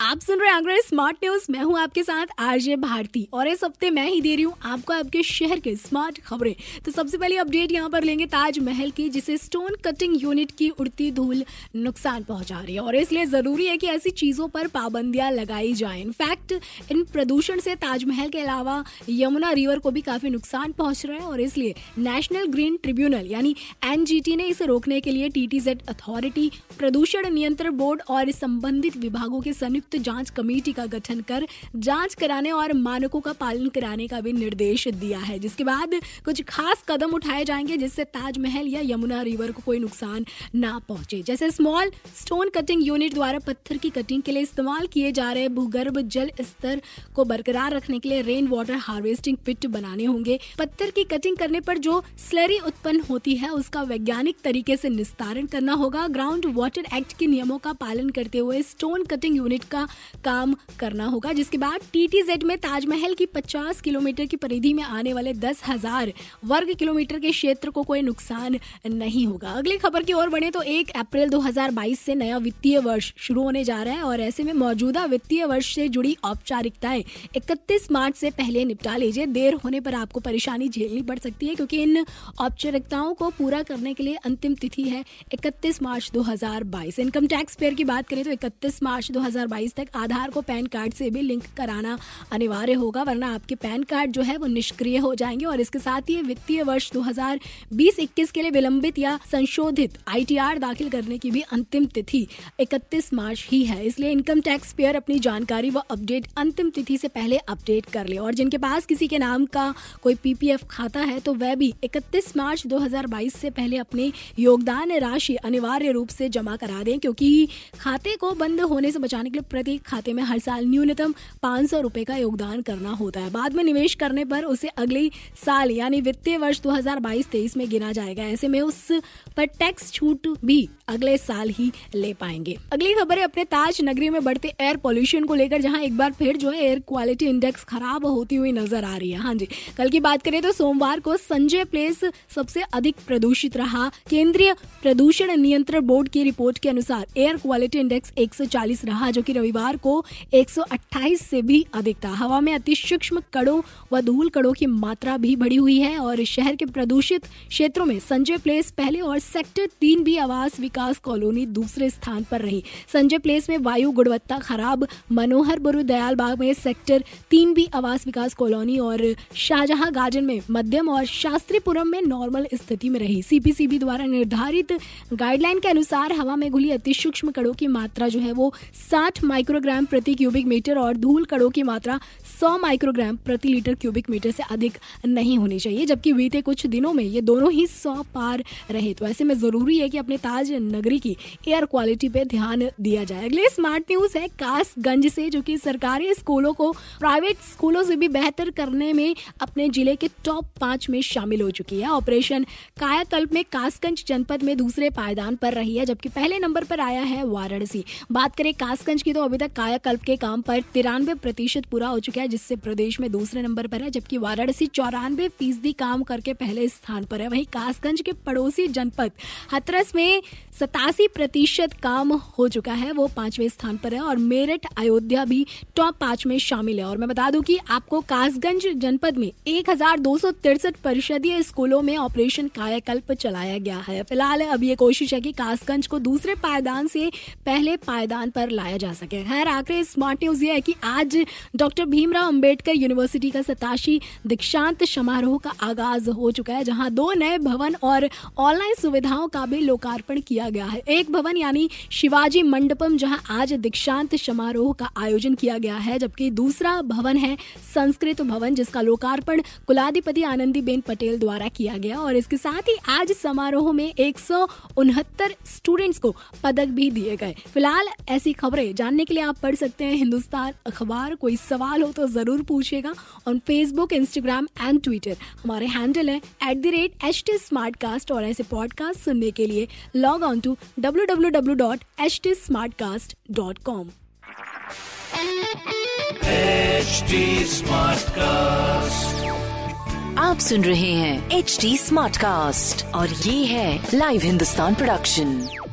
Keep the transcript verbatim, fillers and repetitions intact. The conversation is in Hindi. आप सुन रहे हैं आगरा स्मार्ट न्यूज। मैं हूं आपके साथ आरजे भारती और इस हफ्ते मैं ही दे रही हूं आपको आपके शहर के स्मार्ट खबरें। तो सबसे पहली अपडेट यहां पर लेंगे ताजमहल की, जिसे स्टोन कटिंग यूनिट की उड़ती धूल नुकसान पहुंचा रही है और इसलिए जरूरी है कि ऐसी चीजों पर पाबंदियां लगाई जाए। इनफैक्ट इन प्रदूषण से ताजमहल के अलावा यमुना रिवर को भी काफी नुकसान पहुंच रहा है और इसलिए नेशनल ग्रीन ट्रिब्यूनल यानी एनजीटी ने इसे रोकने के लिए टीटीजेड अथॉरिटी, प्रदूषण नियंत्रण बोर्ड और संबंधित विभागों के संयुक्त जांच कमेटी का गठन कर जांच कराने और मानकों का पालन कराने का भी निर्देश दिया है, जिसके बाद कुछ खास कदम उठाए जाएंगे जिससे ताजमहल या यमुना रिवर को कोई नुकसान ना पहुंचे। जैसे स्मॉल स्टोन कटिंग यूनिट द्वारा पत्थर की कटिंग के लिए इस्तेमाल किए जा रहे भूगर्भ जल स्तर को बरकरार रखने के लिए रेन वाटर हार्वेस्टिंग पिट बनाने होंगे। पत्थर की कटिंग करने पर जो स्लरी उत्पन्न होती है उसका वैज्ञानिक तरीके से निस्तारण करना होगा। ग्राउंड वाटर एक्ट के नियमों का पालन करते हुए स्टोन कटिंग यूनिट का काम करना होगा, जिसके बाद टीटीजेड में ताजमहल की पचास किलोमीटर की परिधि में आने वाले दस हजार वर्ग किलोमीटर के क्षेत्र को कोई नुकसान नहीं होगा। अगली खबर की ओर बढ़े तो एक अप्रैल दो हज़ार बाईस से नया वित्तीय वर्ष शुरू होने जा रहा है और ऐसे में मौजूदा वित्तीय वर्ष से जुड़ी औपचारिकताएं इकतीस मार्च से पहले निपटा लीजिए। देर होने पर आपको परेशानी झेलनी पड़ सकती है क्योंकि इन औपचारिकताओं को पूरा करने के लिए अंतिम तिथि है इकतीस मार्च दो हज़ार बाईस। इनकम टैक्स पेयर की बात करें तो इकतीस मार्च दो हज़ार बाईस तक आधार को पैन कार्ड से भी लिंक कराना अनिवार्य होगा, वरना आपके पैन कार्ड जो है वो निष्क्रिय हो जाएंगे। और इसके साथ ही वित्तीय वर्ष दो हज़ार बीस इक्कीस के लिए विलंबित या संशोधित आईटीआर दाखिल करने की भी अंतिम तिथि इकतीस मार्च ही है, इसलिए इनकम टैक्स पेयर अपनी जानकारी व अपडेट अंतिम तिथि से पहले अपडेट कर ले। और जिनके पास किसी के नाम का कोई पीपीएफ खाता है तो वह भी इकतीस मार्च दो हज़ार बाईस से पहले अपने योगदान राशि अनिवार्य रूप से जमा करा दें, क्योंकि खाते को बंद होने से बचाने के लिए प्रत्येक खाते में हर साल न्यूनतम पाँच सौ रुपए का योगदान करना होता है। बाद में निवेश करने पर उसे अगले साल यानी वित्तीय वर्ष दो हज़ार बाईस तेईस में गिना जाएगा, ऐसे में उस पर टैक्स छूट भी अगले साल ही ले पाएंगे। अगली खबर है अपने ताज नगरी में बढ़ते एयर पॉल्यूशन को लेकर, जहां एक बार फिर जो है एयर क्वालिटी इंडेक्स खराब होती हुई नजर आ रही है। हाँ जी, कल की बात करें तो सोमवार को संजय प्लेस सबसे अधिक प्रदूषित रहा। केंद्रीय प्रदूषण नियंत्रण बोर्ड की रिपोर्ट के अनुसार एयर क्वालिटी इंडेक्स एक सौ चालीस रहा, जो कि रविवार को एक सौ अट्ठाईस से भी अधिक था। हवा में अति सूक्ष्म कणों व धूल कणों की मात्रा भी बढ़ी हुई है और शहर के प्रदूषित क्षेत्रों में संजय प्लेस पहले और सेक्टर तीन भी आवास विकास कॉलोनी दूसरे स्थान पर रही। संजय प्लेस में वायु गुणवत्ता खराब, मनोहर बरू दयाल बाग में सेक्टर तीन भी आवास विकास कॉलोनी और शाहजहां गार्डन में मध्यम और शास्त्रीपुरम में नॉर्मल स्थिति में रही। सीपीसीबी द्वारा निर्धारित गाइडलाइन के अनुसार हवा में घुली अति सूक्ष्म कणों की मात्रा जो है वो साठ माइक्रोग्राम प्रति क्यूबिक मीटर और धूल कणों की मात्रा सौ माइक्रोग्राम प्रति लीटर क्यूबिक मीटर से अधिक नहीं होनी चाहिए, जबकि बीते कुछ दिनों में ये दोनों ही सौ पार रहे। तो ऐसे में जरूरी है कि अपने ताज नगरी की एयर क्वालिटी पे ध्यान दिया जाए। अगले स्मार्ट न्यूज है कासगंज से, जो कि सरकारी स्कूलों को प्राइवेट स्कूलों से भी बेहतर करने में अपने जिले के टॉप पांच में शामिल हो चुकी है। ऑपरेशन कायाकल्प में कासगंज जनपद में दूसरे पायदान पर रही है, जबकि पहले नंबर पर आया है वाराणसी। बात करें कासगंज की तो अभी तक कायाकल्प के काम पर तिरानवे प्रतिशत पूरा हो चुका है, जिससे प्रदेश में दूसरे नंबर पर है, जबकि वाराणसी चौरानवे फीसदी काम करके पहले स्थान पर है। वहीं कासगंज के पड़ोसी जनपद हथरस में सतासी प्रतिशत काम हो चुका है, वो पांचवें स्थान पर है और मेरठ अयोध्या भी टॉप पांच में शामिल है। और मैं बता दूं कि आपको कासगंज जनपद में एक हजार दो सौ तिरसठ परिषदीय स्कूलों में ऑपरेशन कायाकल्प चलाया गया है। फिलहाल अब ये कोशिश है कि कासगंज को दूसरे पायदान से पहले पायदान पर लाया जा सके। खैर, आखिरी स्मार्ट न्यूज ये है कि आज डॉक्टर भीमराव अंबेडकर यूनिवर्सिटी का सतासी दीक्षांत समारोह का आगाज हो चुका है, जहां दो नए भवन और ऑनलाइन सुविधाओं का भी लोकार्पण किया गया है। एक भवन यानी शिवाजी मंडपम, जहां आज दीक्षांत समारोह का आयोजन किया गया है, जबकि दूसरा भवन है संस्कृत भवन, जिसका लोकार्पण कुलाधिपति आनंदीबेन पटेल द्वारा किया गया। और इसके साथ ही आज समारोह में एक सौ उनहत्तर स्टूडेंट्स को पदक भी दिए गए। फिलहाल ऐसी खबरें जानने के लिए आप पढ़ सकते हैं हिंदुस्तान अखबार। कोई सवाल हो तो जरूर पूछिएगा। On Facebook, Instagram and Twitter हमारे हैंडल है at the rate H T smart cast. और ऐसे पॉडकास्ट सुनने के लिए log on to W W W dot H T smart cast dot com. आप सुन रहे हैं एच डी स्मार्ट कास्ट और ये है लाइव हिंदुस्तान प्रोडक्शन।